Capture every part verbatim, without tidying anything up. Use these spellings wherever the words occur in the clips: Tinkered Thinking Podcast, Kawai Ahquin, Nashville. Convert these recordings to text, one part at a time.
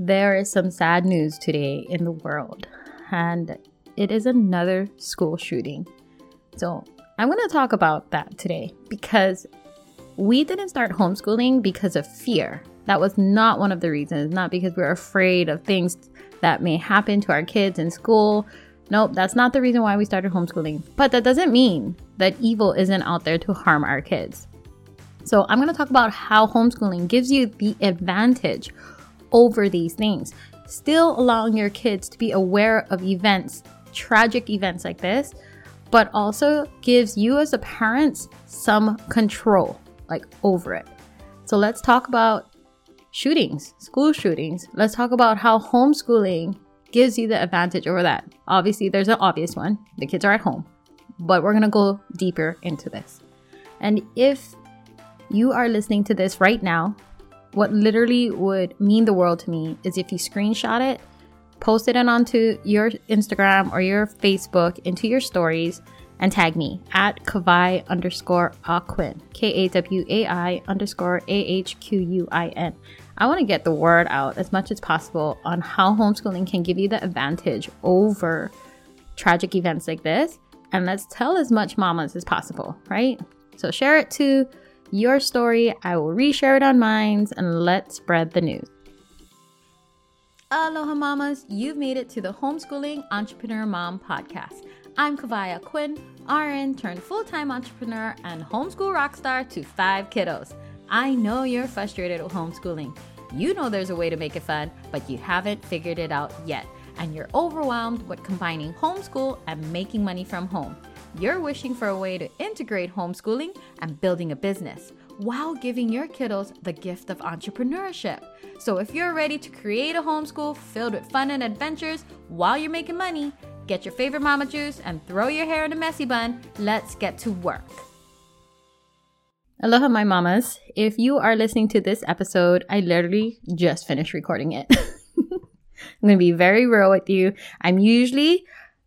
There is some sad news today in the world, and it is another school shooting. So I'm going to talk about that today because we didn't start homeschooling because of fear. That was not one of the reasons, not because we're afraid of things that may happen to our kids in school. Nope, that's not the reason why we started homeschooling. But that doesn't mean that evil isn't out there to harm our kids. So I'm going to talk about how homeschooling gives you the advantage over these things, still allowing your kids to be aware of events, tragic events like this, but also gives you as a parent some control, like over it. So let's talk about shootings, school shootings. Let's talk about how homeschooling gives you the advantage over that. Obviously, there's an obvious one. The kids are at home, but we're going to go deeper into this. And if you are listening to this right now, what literally would mean the world to me is if you screenshot it, post it onto your Instagram or your Facebook into your stories and tag me at Kawai underscore Ahquin, K A W A I underscore A H Q U I N. I want to get the word out as much as possible on how homeschooling can give you the advantage over tragic events like this. And let's tell as much mamas as possible, right? So share it to your story. I will reshare it on mine, and let's spread the news. Aloha mamas, you've made it to the Homeschooling Entrepreneur Mom Podcast. I'm Kawai Ahquin, R N turned full-time entrepreneur and homeschool rock star to five kiddos. I know you're frustrated with homeschooling. You know there's a way to make it fun, but you haven't figured it out yet. And you're overwhelmed with combining homeschool and making money from home. You're wishing for a way to integrate homeschooling and building a business while giving your kiddos the gift of entrepreneurship. So if you're ready to create a homeschool filled with fun and adventures while you're making money, get your favorite mama juice and throw your hair in a messy bun. Let's get to work. Aloha, my mamas. If you are listening to this episode, I literally just finished recording it. I'm going to be very real with you. I'm usually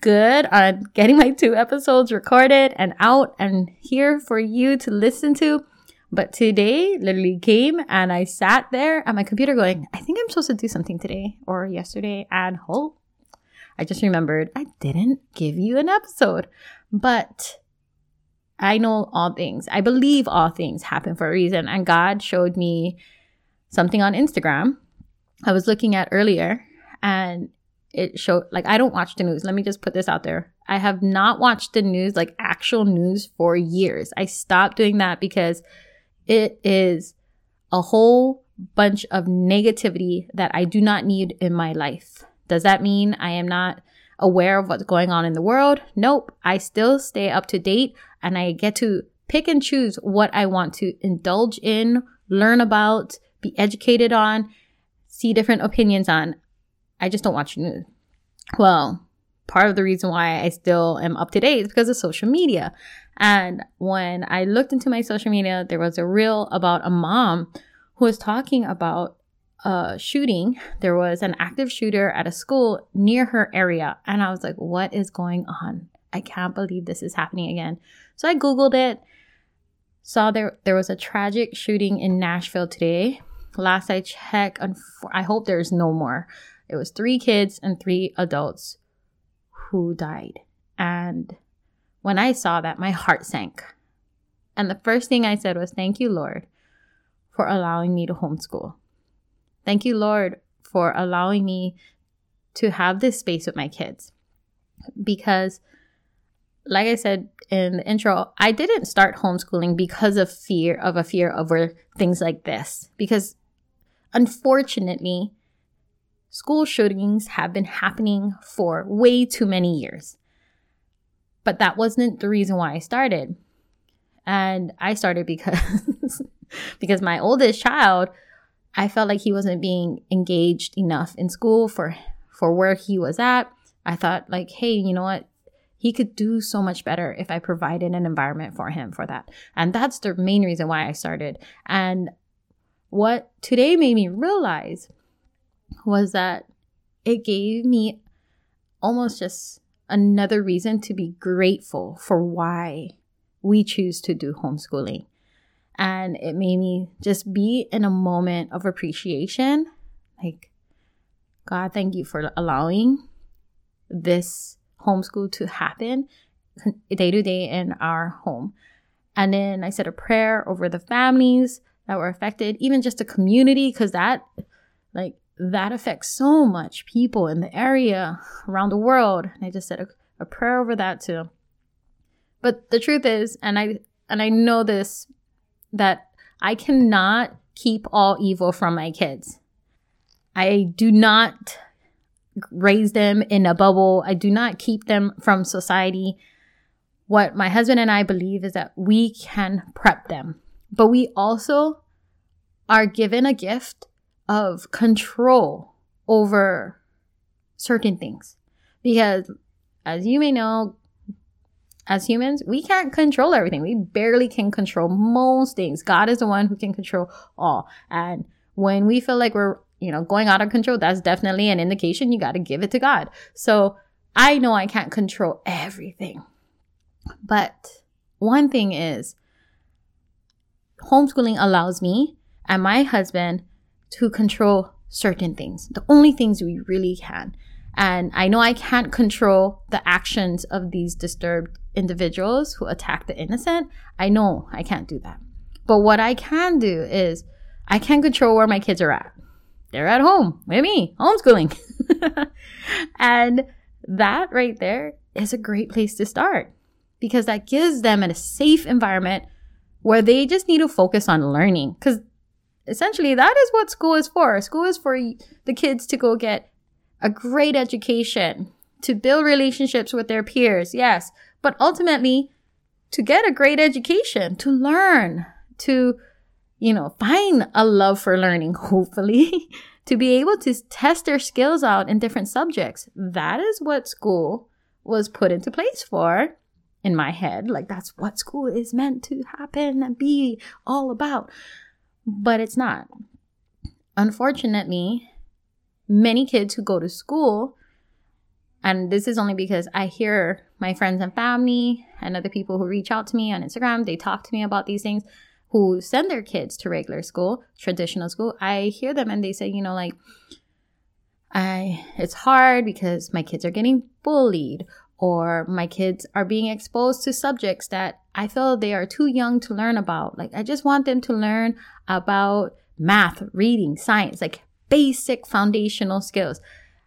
good on getting my two episodes recorded and out and here for you to listen to. But today literally came and I sat there at my computer going, I think I'm supposed to do something today or yesterday. And oh, I just remembered I didn't give you an episode. But I know all things. I believe all things happen for a reason. And God showed me something on Instagram I was looking at earlier. And it showed, like, I don't watch the news. Let me just put this out there. I have not watched the news, like actual news, for years. I stopped doing that because it is a whole bunch of negativity that I do not need in my life. Does that mean I am not aware of what's going on in the world? Nope. I still stay up to date and I get to pick and choose what I want to indulge in, learn about, be educated on, see different opinions on. I just don't watch news. Well, part of the reason why I still am up to date is because of social media. And when I looked into my social media, there was a reel about a mom who was talking about a shooting. There was an active shooter at a school near her area. And I was like, what is going on? I can't believe this is happening again. So I Googled it, saw there, there was a tragic shooting in Nashville today. Last I checked, I hope there's no more. It was three kids and three adults who died. And when I saw that, my heart sank. And the first thing I said was, thank you, Lord, for allowing me to homeschool. Thank you, Lord, for allowing me to have this space with my kids. Because, like I said in the intro, I didn't start homeschooling because of fear of a fear over things like this. Because, unfortunately, school shootings have been happening for way too many years. But that wasn't the reason why I started. And I started because, because my oldest child, I felt like he wasn't being engaged enough in school for, for where he was at. I thought like, hey, you know what? He could do so much better if I provided an environment for him for that. And that's the main reason why I started. And what today made me realize was that it gave me almost just another reason to be grateful for why we choose to do homeschooling. And it made me just be in a moment of appreciation. Like, God, thank you for allowing this homeschool to happen day to day in our home. And then I said a prayer over the families that were affected, even just the community, because that, like, that affects so much people in the area around the world. And I just said a, a prayer over that too. But the truth is, and I and I know this, that I cannot keep all evil from my kids. I do not raise them in a bubble. I do not keep them from society. What my husband and I believe is that we can prep them, but we also are given a gift of control over certain things, because as you may know, as humans, we can't control everything. We barely can control most things. God is the one who can control all. And when we feel like we're, you know, going out of control, that's definitely an indication you got to give it to God. So I know I can't control everything. But one thing is, homeschooling allows me and my husband to control certain things, the only things we really can. And I know I can't control the actions of these disturbed individuals who attack the innocent. I know I can't do that. But what I can do is I can control where my kids are at. They're at home with me, homeschooling. And that right there is a great place to start, because that gives them a safe environment where they just need to focus on learning. Because essentially that is what school is for. School is for the kids to go get a great education, to build relationships with their peers, yes, but ultimately to get a great education, to learn, to, you know, find a love for learning, hopefully, to be able to test their skills out in different subjects. That is what school was put into place for, in my head. Like, that's what school is meant to happen and be all about. But it's not. Unfortunately, many kids who go to school, and this is only because I hear my friends and family and other people who reach out to me on Instagram, they talk to me about these things, who send their kids to regular school, traditional school. I hear them and they say, you know, like, I, it's hard because my kids are getting bullied, or my kids are being exposed to subjects that I feel they are too young to learn about. Like, I just want them to learn about math, reading, science, like basic foundational skills.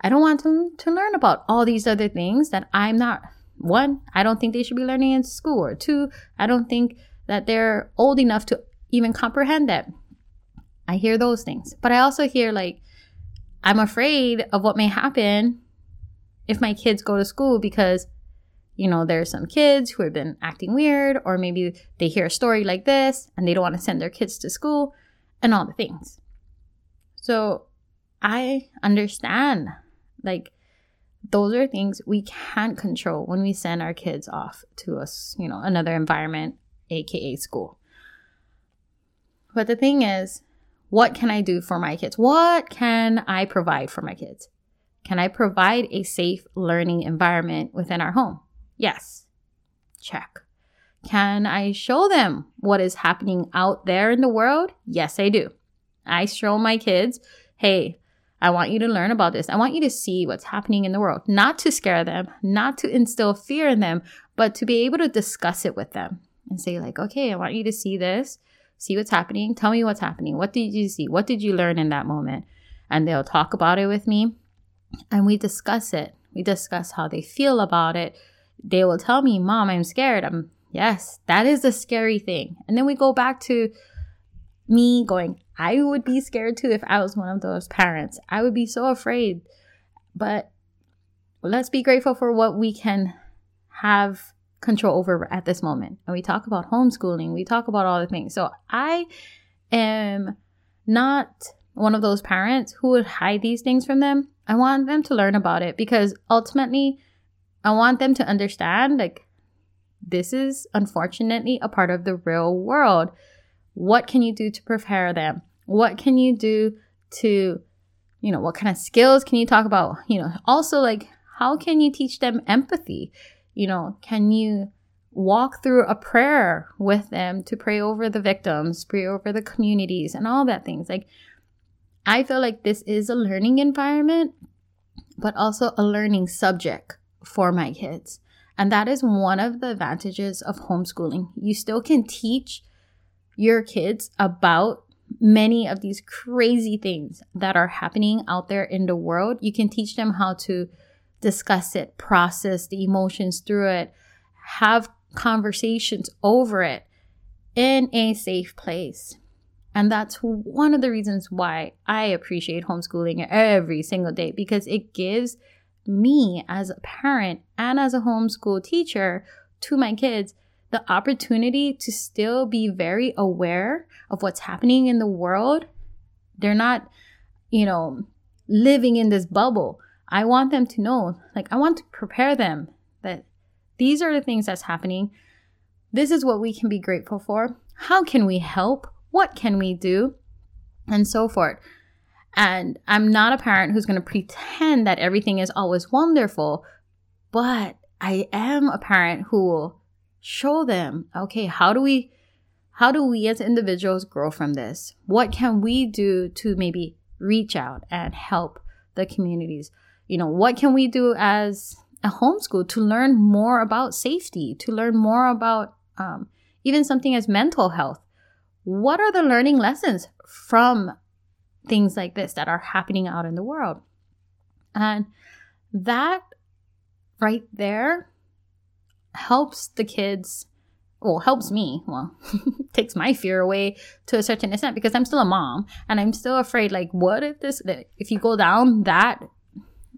I don't want them to learn about all these other things that I'm not, one, I don't think they should be learning in school, or two, I don't think that they're old enough to even comprehend that. I hear those things. But I also hear, like, I'm afraid of what may happen if my kids go to school, because, you know, there's some kids who have been acting weird, or maybe they hear a story like this and they don't want to send their kids to school and all the things. So I understand, like, those are things we can't control when we send our kids off to a, you know, another environment, A K A school. But the thing is, what can I do for my kids? What can I provide for my kids? Can I provide a safe learning environment within our home? Yes. Check. Can I show them what is happening out there in the world? Yes, I do. I show my kids, hey, I want you to learn about this. I want you to see what's happening in the world, not to scare them, not to instill fear in them, but to be able to discuss it with them and say, like, okay, I want you to see this, see what's happening. Tell me what's happening. What did you see? What did you learn in that moment? And they'll talk about it with me, and we discuss it. We discuss how they feel about it. They will tell me, Mom, I'm scared. I'm, yes, that is a scary thing. And then we go back to me going, I would be scared too if I was one of those parents. I would be so afraid. But let's be grateful for what we can have control over at this moment. And we talk about homeschooling. We talk about all the things. So I am not one of those parents who would hide these things from them. I want them to learn about it, because ultimately I want them to understand, like, this is unfortunately a part of the real world. What can you do to prepare them? What can you do to, you know, what kind of skills can you talk about? You know, also, like, how can you teach them empathy? You know, can you walk through a prayer with them to pray over the victims, pray over the communities, and all that things? Like, I feel like this is a learning environment, but also a learning subject for my kids. And that is one of the advantages of homeschooling. You still can teach your kids about many of these crazy things that are happening out there in the world. You can teach them how to discuss it, process the emotions through it, have conversations over it in a safe place. And that's one of the reasons why I appreciate homeschooling every single day, because it gives me as a parent and as a homeschool teacher to my kids the opportunity to still be very aware of what's happening in the world. They're not, you know, living in this bubble. I want them to know, like, I want to prepare them that these are the things that's happening. This is what we can be grateful for. How can we help? What can we do? And so forth. And I'm not a parent who's going to pretend that everything is always wonderful, but I am a parent who will show them, okay, how do we, how do we as individuals grow from this? What can we do to maybe reach out and help the communities? You know, what can we do as a homeschool to learn more about safety, to learn more about um, even something as mental health? What are the learning lessons from things like this that are happening out in the world? And that right there helps the kids, well, helps me, well, takes my fear away to a certain extent, because I'm still a mom and I'm still afraid, like, what if this, if you go down that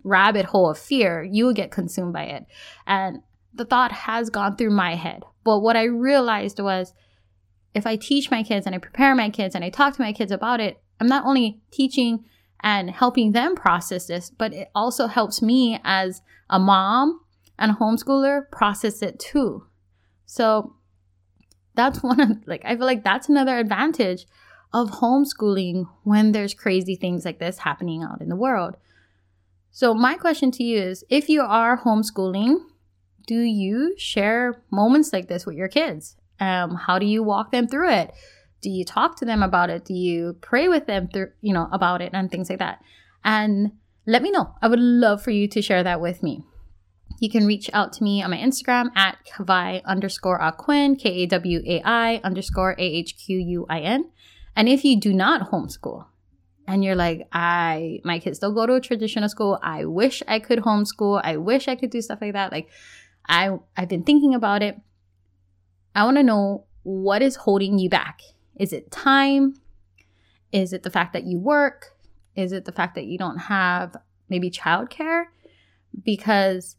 rabbit hole of fear, you will get consumed by it. And the thought has gone through my head. But what I realized was, if I teach my kids and I prepare my kids and I talk to my kids about it, I'm not only teaching and helping them process this, but it also helps me as a mom and a homeschooler process it too. So that's one of, like, I feel like that's another advantage of homeschooling when there's crazy things like this happening out in the world. So my question to you is, if you are homeschooling, do you share moments like this with your kids? Um, how do you walk them through it? Do you talk to them about it? Do you pray with them through, you know, about it and things like that? And let me know. I would love for you to share that with me. You can reach out to me on my Instagram at Kawai underscore Ahquin, K A W A I underscore A H Q U I N. And if you do not homeschool and you're like, I, my kids still go to a traditional school. I wish I could homeschool. I wish I could do stuff like that. Like, I, I've been thinking about it. I want to know, what is holding you back? Is it time? Is it the fact that you work? Is it the fact that you don't have maybe childcare? Because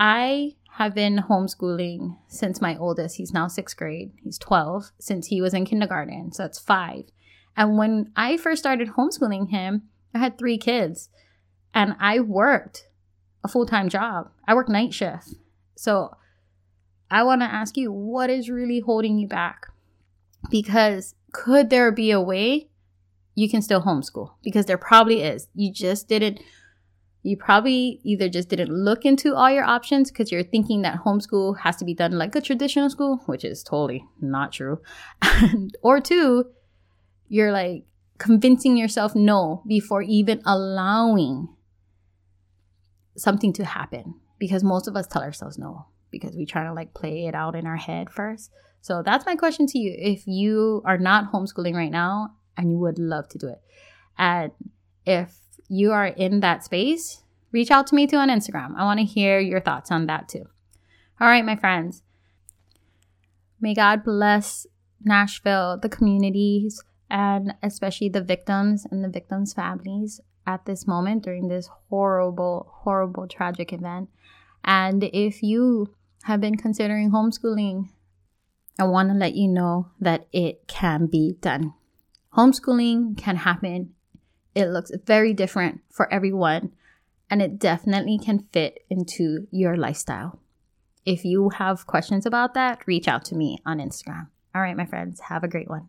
I have been homeschooling since my oldest. He's now sixth grade. He's twelve since he was in kindergarten. So that's five. And when I first started homeschooling him, I had three kids and I worked a full-time job. I worked night shift. So I want to ask you, what is really holding you back? Because could there be a way you can still homeschool? Because there probably is. You just didn't, you probably either just didn't look into all your options because you're thinking that homeschool has to be done like a traditional school, which is totally not true. And, or two, you're like convincing yourself no before even allowing something to happen, because most of us tell ourselves no, because we try to like play it out in our head first. So that's my question to you. If you are not homeschooling right now and you would love to do it, and if you are in that space, reach out to me too on Instagram. I want to hear your thoughts on that too. All right, my friends. May God bless Nashville, the communities, and especially the victims and the victims' families at this moment during this horrible, horrible, tragic event. And if you have been considering homeschooling, I want to let you know that it can be done. Homeschooling can happen. It looks very different for everyone, and it definitely can fit into your lifestyle. If you have questions about that, reach out to me on Instagram. All right, my friends, have a great one.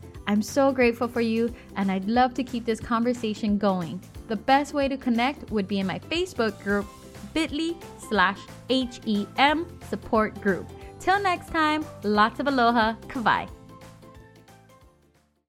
I'm so grateful for you, and I'd love to keep this conversation going. The best way to connect would be in my Facebook group, bit.ly slash H E M support group. Till next time, lots of aloha, kawai.